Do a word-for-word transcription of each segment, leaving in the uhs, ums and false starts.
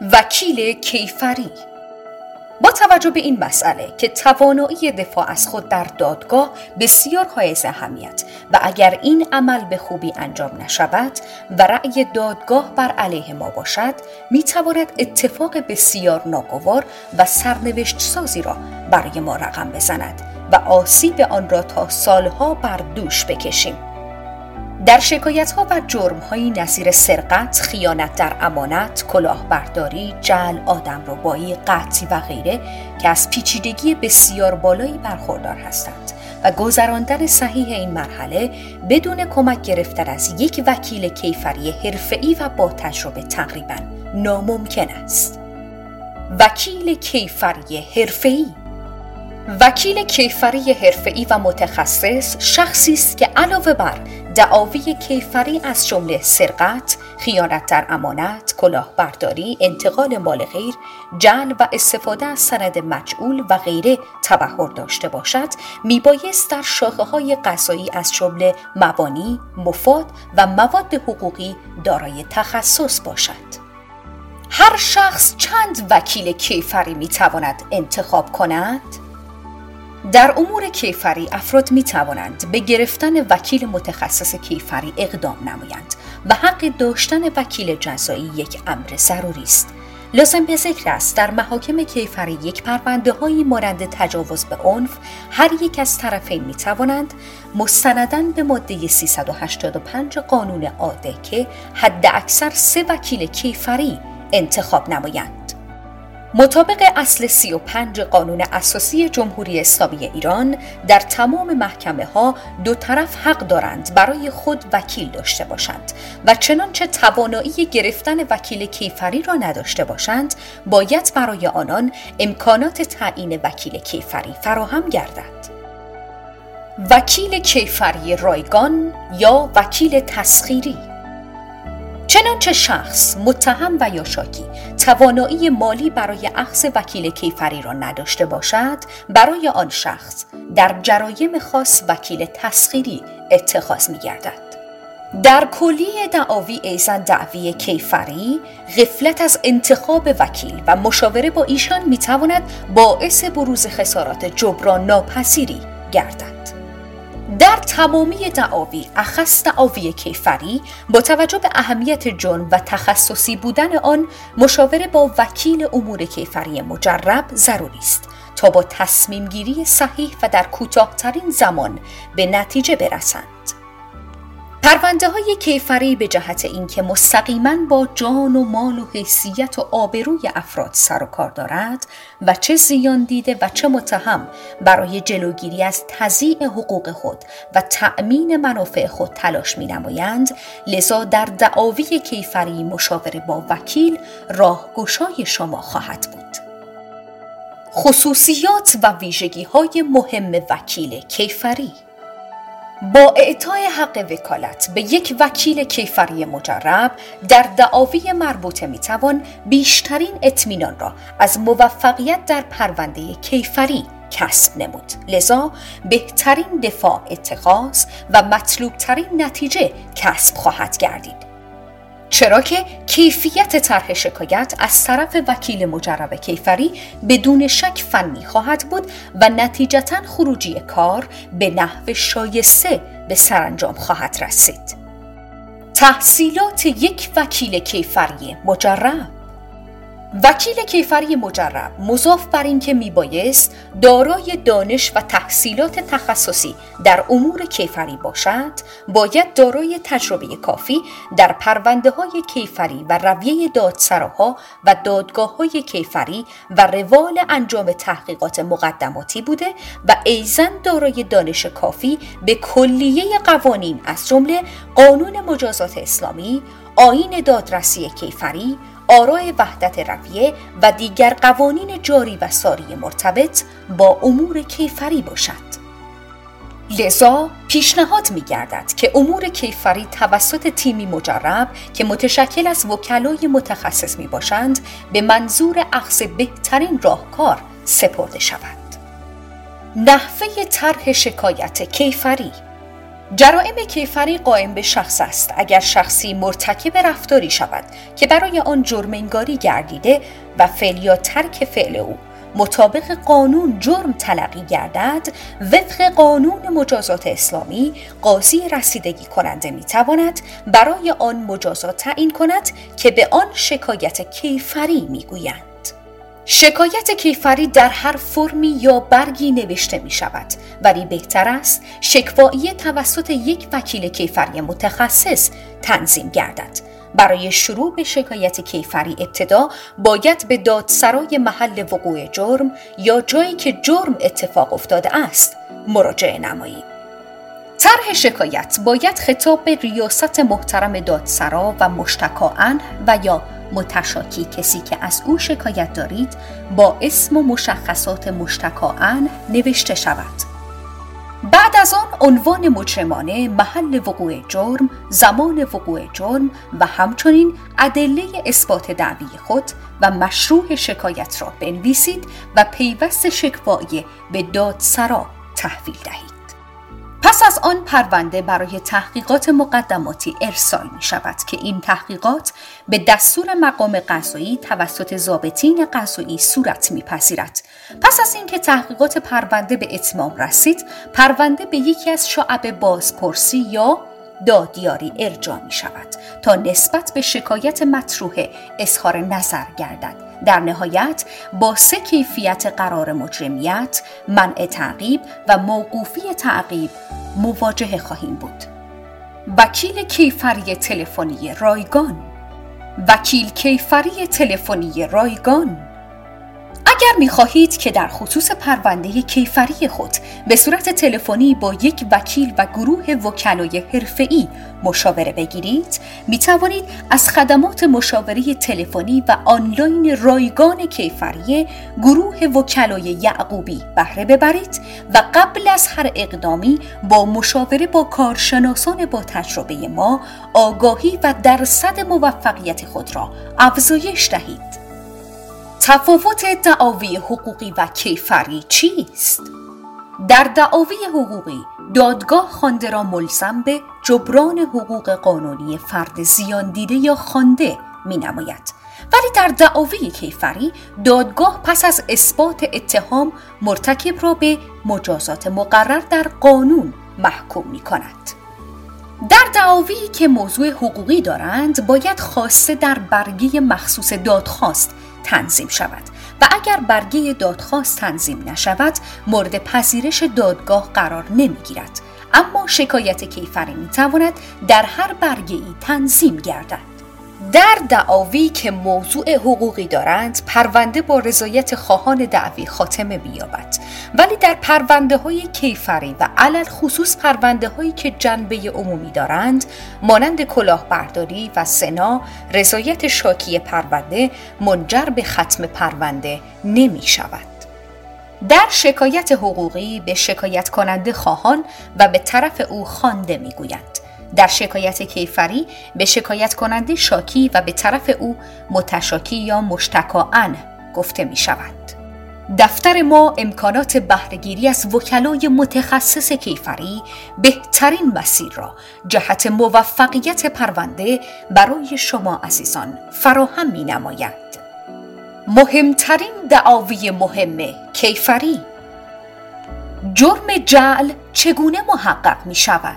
وکیل کیفری. با توجه به این مسئله که توانایی دفاع از خود در دادگاه بسیار حائز اهمیت و اگر این عمل به خوبی انجام نشود و رأی دادگاه بر علیه ما باشد، میتواند اتفاق بسیار ناگوار و سرنوشت سازی را برای ما رقم بزند و آسیب آن را تا سالها بر دوش بکشیم. در شکایت‌ها و جرم‌هایی نظیر سرقت، خیانت در امانت، کلاهبرداری، جعل، آدمربایی، قحطی و غیره که از پیچیدگی بسیار بالایی برخوردار هستند و گذراندن صحیح این مرحله بدون کمک گرفتن از یک وکیل کیفری حرفه‌ای و با تجربه تقریباً ناممکن است. وکیل کیفری حرفه‌ای. وکیل کیفری حرفه‌ای و متخصص شخصی است که علاوه بر دعاوی کیفری از جمله سرقت، خیانت در امانت، کلاهبرداری، انتقال مال غیر، جعل و استفاده از سند مجعول و غیره تبحر داشته باشد، میبایست در شاخه‌های قضایی از جمله مبانی، مفاد و مواد حقوقی دارای تخصص باشد. هر شخص چند وکیل کیفری میتواند انتخاب کند؟ در امور کیفری افراد می توانند به گرفتن وکیل متخصص کیفری اقدام نمایند و حق داشتن وکیل جزایی یک امر ضروری است. لازم به ذکر است در محاکم کیفری یک پرونده هایی مانند تجاوز به عنف هر یک از طرفین می توانند مستنداً به ماده سیصد و هشتاد و پنج قانون عاده که حد اکثر سه وکیل کیفری انتخاب نمایند. مطابق اصل سی و پنج قانون اساسی جمهوری اسلامی ایران، در تمام محکمه ها دو طرف حق دارند برای خود وکیل داشته باشند و چنانچه توانایی گرفتن وکیل کیفری را نداشته باشند، باید برای آنان امکانات تعیین وکیل کیفری فراهم گردد. وکیل کیفری رایگان یا وکیل تسخیری. چنانچه شخص متهم و یا شاکی توانایی مالی برای اخذ وکیل کیفری را نداشته باشد، برای آن شخص در جرایم خاص وکیل تسخیری اتخاذ می‌گردد. در کلی دعاوی ایضا دعوی کیفری، غفلت از انتخاب وکیل و مشاوره با ایشان می‌تواند باعث بروز خسارات جبران ناپذیری گردد. در تمامی دعاوی اخص دعاوی کیفری، با توجه به اهمیت جرم و تخصصی بودن آن، مشاوره با وکیل امور کیفری مجرب ضروری است تا با تصمیم گیری صحیح و در کوتاه‌ترین زمان به نتیجه برسند. پرونده های کیفری به جهت اینکه مستقیماً با جان و مال و حیثیت و آبروی افراد سر و کار دارد و چه زیان دیده و چه متهم، برای جلوگیری از تضییع حقوق خود و تأمین منافع خود تلاش می نمایند، لذا در دعاوی کیفری مشاوره با وکیل راهگشای شما خواهد بود. خصوصیات و ویژگی های مهم وکیل کیفری. با اعطای حق وکالت به یک وکیل کیفری مجرب، در دعاوی مربوطه میتوان بیشترین اطمینان را از موفقیت در پرونده کیفری کسب نمود. لذا بهترین دفاع اتخاذ و مطلوبترین نتیجه کسب خواهد گردید. چرا که کیفیت طرح شکایت از طرف وکیل مجرب کیفری بدون شک فنی خواهد بود و نتیجتاً خروجی کار به نحو شایسته به سرانجام خواهد رسید. تحصیلات یک وکیل کیفری مجرب. وکیل کیفری مجرب مضاف بر این که میبایست دارای دانش و تحصیلات تخصصی در امور کیفری باشد، باید دارای تجربه کافی در پرونده های کیفری و رویه دادسراها و دادگاه های کیفری و روال انجام تحقیقات مقدماتی بوده و ایضاً دارای دانش کافی به کلیه قوانین از جمله قانون مجازات اسلامی، آیین دادرسی کیفری، آراء وحدت رویه و دیگر قوانین جاری و ساری مرتبط با امور کیفری باشد. لذا پیشنهاد می گردد که امور کیفری توسط تیمی مجرب که متشکل از وکلای متخصص می باشند به منظور اخذ بهترین راهکار سپرده شود. نحوه طرح شکایت کیفری. جرائم کیفری قائم به شخص است اگر شخصی مرتکب رفتاری شود که برای آن جرم انگاری گردیده و فعل یا ترک فعل او مطابق قانون جرم تلقی گردد، وفق قانون مجازات اسلامی قاضی رسیدگی کننده میتواند برای آن مجازات تعیین کند که به آن شکایت کیفری میگویند. شکایت کیفری در هر فرمی یا برگی نوشته می شود، ولی بهتر است شکوایی توسط یک وکیل کیفری متخصص تنظیم گردد. برای شروع به شکایت کیفری ابتدا باید به دادسرای محل وقوع جرم یا جایی که جرم اتفاق افتاده است مراجعه نمایید. طرح شکایت باید خطاب به ریاست محترم دادسرا و مشتکا عنه و یا متشاکی کسی که از او شکایت دارید با اسم و مشخصات مشتکا عنه نوشته شود. بعد از آن عنوان مجرمانه، محل وقوع جرم، زمان وقوع جرم و همچنین ادله اثبات دعوی خود و مشروع شکایت را بنویسید و پیوست شکوایی به دادسرا تحویل دهید. پس از آن پرونده برای تحقیقات مقدماتی ارسال می شود که این تحقیقات به دستور مقام قضایی توسط ضابطین قضایی صورت می پذیرد. پس از اینکه تحقیقات پرونده به اتمام رسید، پرونده به یکی از شعب بازپرسی یا دادیاری ارجاع می شود تا نسبت به شکایت مطروحه اظهار نظر گردد. در نهایت با سه کیفیت قرار مجرمیت، منع تعقیب و موقوفی تعقیب مواجه خواهیم بود. وکیل کیفری تلفنی رایگان. وکیل کیفری تلفنی رایگان. اگر می‌خواهید که در خصوص پرونده کیفری خود به صورت تلفنی با یک وکیل و گروه وکلای حرفه‌ای مشاوره بگیرید، می‌توانید از خدمات مشاوره تلفنی و آنلاین رایگان کیفری گروه وکلای یعقوبی بهره ببرید و قبل از هر اقدامی با مشاوره با کارشناسان با تجربه ما آگاهی و درصد موفقیت خود را افزایش دهید. تفاوت دعاوی حقوقی و کیفری چیست؟ در دعاوی حقوقی دادگاه خوانده را ملزم به جبران حقوق قانونی فرد زیان دیده یا خوانده می نماید، ولی در دعاوی کیفری دادگاه پس از اثبات اتهام مرتکب را به مجازات مقرر در قانون محکوم می کند. در دعاوی که موضوع حقوقی دارند باید خواسته در برگه مخصوص دادخواست تنظیم شود و اگر برگه دادخواست تنظیم نشود مورد پذیرش دادگاه قرار نمیگیرد، اما شکایت کیفری میتواند در هر برگه‌ای تنظیم گردد. در دعاوی که موضوع حقوقی دارند پرونده با رضایت خواهان دعوی خاتمه می‌یابد، ولی در پرونده‌های کیفری و علل خصوص پرونده‌هایی که جنبه عمومی دارند مانند کلاهبرداری و سنا رضایت شاکی پرونده منجر به ختم پرونده نمی‌شود. در شکایت حقوقی به شکایت کننده خواهان و به طرف او خوانده می‌گویند. در شکایت کیفری به شکایت کننده شاکی و به طرف او متشاکی یا مشتکا عنه گفته می شود. دفتر ما امکانات بهره‌گیری از وکلای متخصص کیفری بهترین مسیر را جهت موفقیت پرونده برای شما عزیزان فراهم می نماید. مهمترین دعاوی مهم کیفری. جرم جعل چگونه محقق می شود؟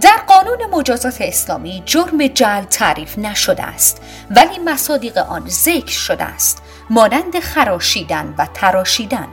در قانون مجازات اسلامی جرم جعل تعریف نشده است، ولی مصادیق آن ذکر شده است، مانند خراشیدن و تراشیدن.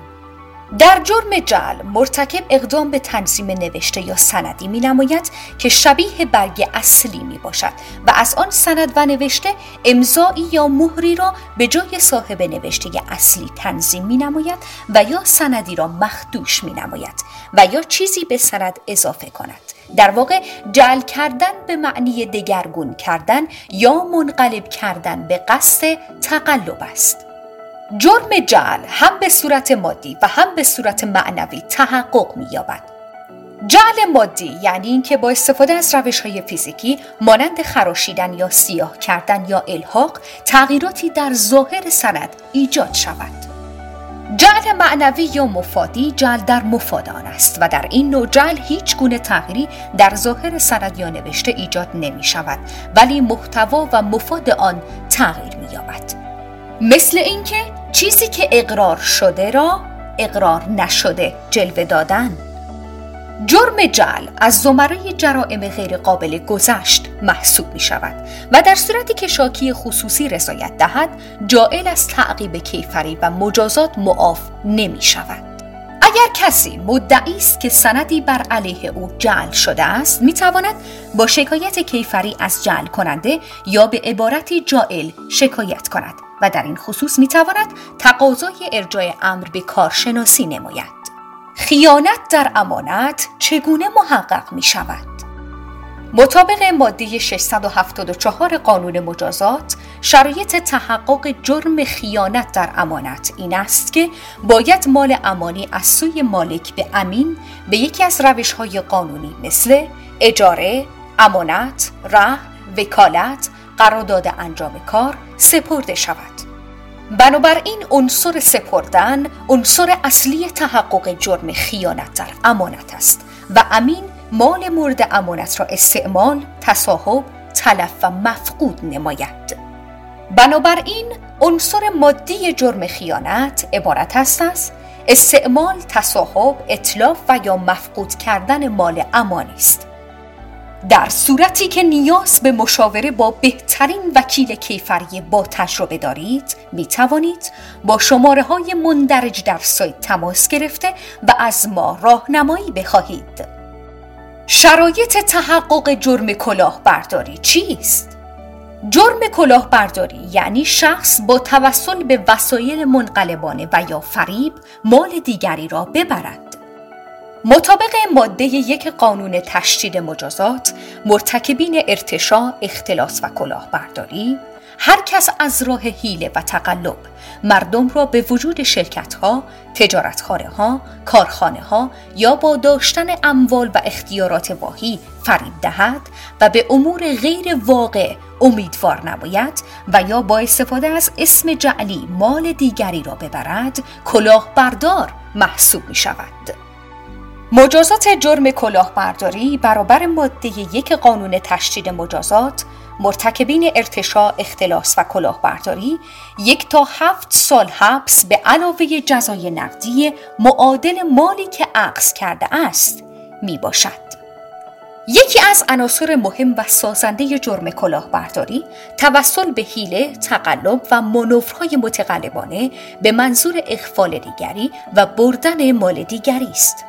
در جرم جعل مرتکب اقدام به تنظیم نوشته یا سندی می نماید که شبیه برگ اصلی می باشد و از آن سند و نوشته امضایی یا مهری را به جای صاحب نوشته اصلی تنظیم می نماید و یا سندی را مخدوش می نماید و یا چیزی به سند اضافه کند. در واقع جعل کردن به معنی دگرگون کردن یا منقلب کردن به قصد تقلب است. جرم جعل هم به صورت مادی و هم به صورت معنوی تحقق می‌یابد. جعل مادی یعنی اینکه با استفاده از روش‌های فیزیکی مانند خراشیدن یا سیاه کردن یا الحاق تغییراتی در ظاهر سند ایجاد شود. جعل معنوی یا مفادی جعل در مفادان است و در این نوع جعل هیچ گونه تغییری در ظاهر سند یا نوشته ایجاد نمی شود، ولی محتوا و مفاد آن تغییر می یابد. مثل اینکه چیزی که اقرار شده را اقرار نشده جلوه دادن. جرم جعل از زمره جرائم غیر قابل گذشت محسوب می شود و در صورتی که شاکی خصوصی رضایت دهد، جائل از تعقیب کیفری و مجازات معاف نمی شود. اگر کسی مدعی است که سندی بر علیه او جعل شده است، می تواند با شکایت کیفری از جعل کننده یا به عبارتی جائل شکایت کند و در این خصوص می تواند تقاضای ارجاع امر به کارشناسی نماید. خیانت در امانت چگونه محقق می شود؟ مطابق ماده ششصد و هفتاد و چهار قانون مجازات، شرایط تحقق جرم خیانت در امانت این است که باید مال امانی از سوی مالک به امین به یکی از روش‌های قانونی مثل اجاره، امانت، رهن، وکالت، قرارداد انجام کار سپرده شود. بنابراین عنصر سپردن عنصر اصلی تحقق جرم خیانت در امانت است و امین مال مورد امانت را استعمال، تصاحب، تلف و مفقود نماید. بنابراین عنصر مادی جرم خیانت عبارت است از استعمال، تصاحب، اتلاف و یا مفقود کردن مال امانی است. در صورتی که نیاز به مشاوره با بهترین وکیل کیفری با تجربه دارید، می توانید با شماره های مندرج در سایت تماس گرفته و از ما راهنمایی بخواهید. شرایط تحقق جرم کلاهبرداری چیست؟ جرم کلاهبرداری یعنی شخص با توسل به وسایل منقلبانه و یا فریب مال دیگری را ببرد. مطابق ماده یک قانون تشدید مجازات، مرتکبین ارتشا، اختلاس و کلاهبرداری، هر کس از راه حیله و تقلب مردم را به وجود شرکت‌ها، تجارتخانه‌ها، کارخانه‌ها یا با داشتن اموال و اختیارات واهی فریب دهد و به امور غیر واقع امیدوار نماید و یا با استفاده از اسم جعلی مال دیگری را ببرد، کلاهبردار محسوب می‌شود. مجازات جرم کلاهبرداری برابر ماده یک قانون تشدید مجازات، مرتکبین ارتشا، اختلاس و کلاهبرداری یک تا هفت سال حبس به علاوه جزای نقدی معادل مالی که عقص کرده است می باشد. یکی از عناصر مهم و سازنده جرم کلاهبرداری توسل به حیله، تقلب و مانورهای متقلبانه به منظور اخفال دیگری و بردن مال دیگری است.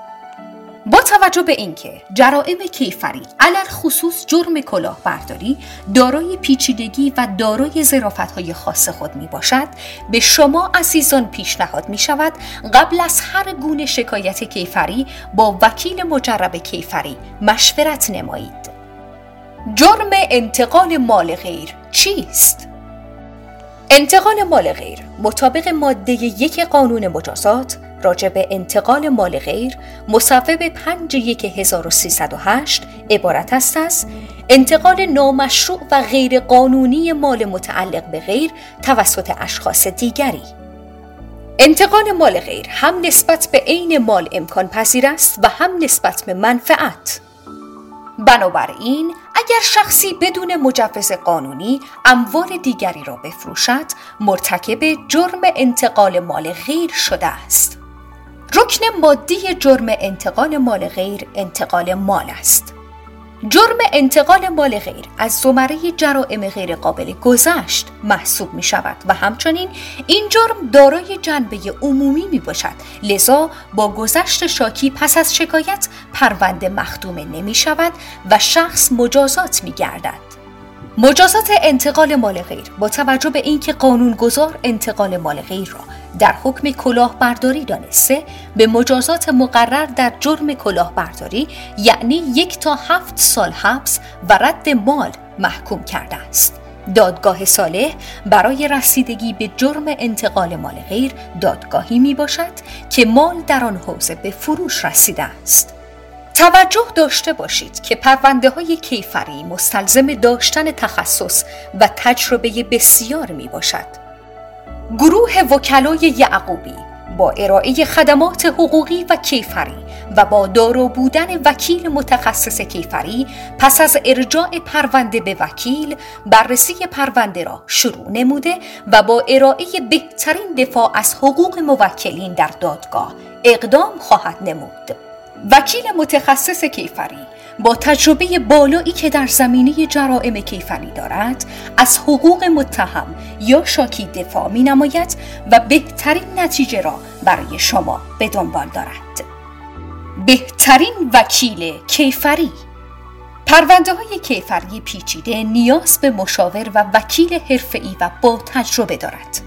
با توجه به اینکه جرائم کیفری علی خصوص جرم کلاهبرداری دارای پیچیدگی و دارای ظرافت‌های خاص خود می باشد، به شما عزیزان پیشنهاد می شود قبل از هر گونه شکایت کیفری با وکیل مجرب کیفری مشورت نمایید. جرم انتقال مال غیر چیست؟ انتقال مال غیر مطابق ماده یک قانون مجازات راجع به انتقال مال غیر مصوب پنج یک هزار و سیصد و هشت عبارت است از انتقال نامشروع و غیر قانونی مال متعلق به غیر توسط اشخاص دیگری. انتقال مال غیر هم نسبت به عین مال امکان پذیر است و هم نسبت به منفعت. بنابراین اگر شخصی بدون مجوز قانونی اموال دیگری را بفروشد، مرتکب جرم انتقال مال غیر شده است. رکن مادی جرم انتقال مال غیر انتقال مال است. جرم انتقال مال غیر از زمره جرائم غیر قابل گذشت محسوب می شود و همچنین این جرم دارای جنبه عمومی می باشد، لذا با گذشت شاکی پس از شکایت پرونده مختوم نمی شود و شخص مجازات می گردد. مجازات انتقال مال غیر با توجه به اینکه قانونگذار انتقال مال غیر را در حکم کلاهبرداری دانسته، به مجازات مقرر در جرم کلاهبرداری یعنی یک تا هفت سال حبس و رد مال محکوم کرده است. دادگاه صالح برای رسیدگی به جرم انتقال مال غیر دادگاهی می باشد که مال در آن حوزه به فروش رسیده است. توجه داشته باشید که پرونده های کیفری مستلزم داشتن تخصص و تجربه بسیار می باشد. گروه وکلای یعقوبی با ارائه خدمات حقوقی و کیفری و با دارا بودن وکیل متخصص کیفری، پس از ارجاع پرونده به وکیل، بررسی پرونده را شروع نموده و با ارائه بهترین دفاع از حقوق موکلین در دادگاه اقدام خواهد نمود. وکیل متخصص کیفری با تجربه بالایی که در زمینه جرائم کیفری دارد، از حقوق متهم یا شاکی دفاع می نماید و بهترین نتیجه را برای شما به دنبال دارد. بهترین وکیل کیفری. پرونده های کیفری پیچیده نیاز به مشاور و وکیل حرفه‌ای و با تجربه دارد.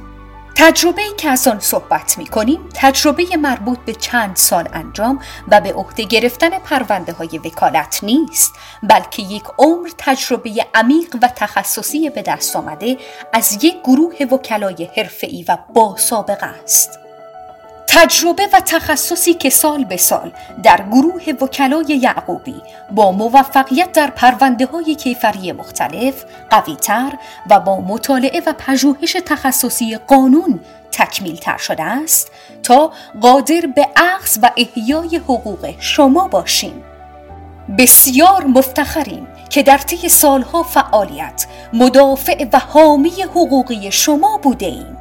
تجربه‌ای که از آن صحبت می‌کنیم، تجربه مربوط به چند سال انجام و به عهده گرفتن پرونده‌های وکالت نیست، بلکه یک عمر تجربه عمیق و تخصصی به دست آمده از یک گروه وکلای حرفه‌ای و با سابقه است. تجربه و تخصصی که سال به سال در گروه وکلای یعقوبی با موفقیت در پرونده‌های کیفری مختلف قوی‌تر و با مطالعه و پژوهش تخصصی قانون تکمیل‌تر شده است تا قادر به اخذ و احیای حقوق شما باشیم. بسیار مفتخریم که در طی سالها فعالیت مدافع و حامی حقوقی شما بوده‌ایم.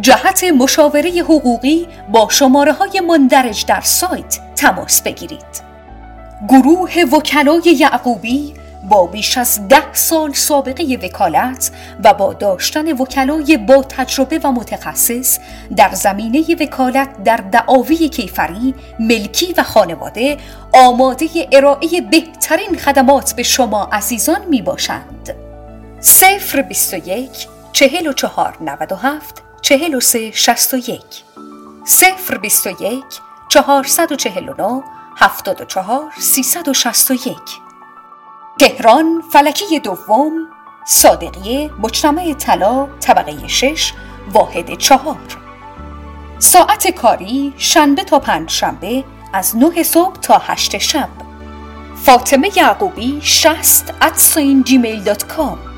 جهت مشاوره حقوقی با شماره‌های مندرج در سایت تماس بگیرید. گروه وکلای یعقوبی با بیش از ده سال سابقه وکالت و با داشتن وکلای با تجربه و متخصص در زمینه وکالت در دعاوی کیفری، ملکی و خانواده، آماده ارائه بهترین خدمات به شما عزیزان می باشند. صفر بیست و یک چهل و چهار نود و هفت چهل و سه شصت و یک صفر بیست و یک چهارصد و چهل و نه هفتاد و چهار سیصد و شصت و یک. تهران، فلکی دوم، صادقیه، مجتمع طلا، طبقه شش، واحد چهار. ساعت کاری شنبه تا پنج شنبه از نه صبح تا هشت شب. فاطمه یعقوبی شصت ات جیمیل دات کام.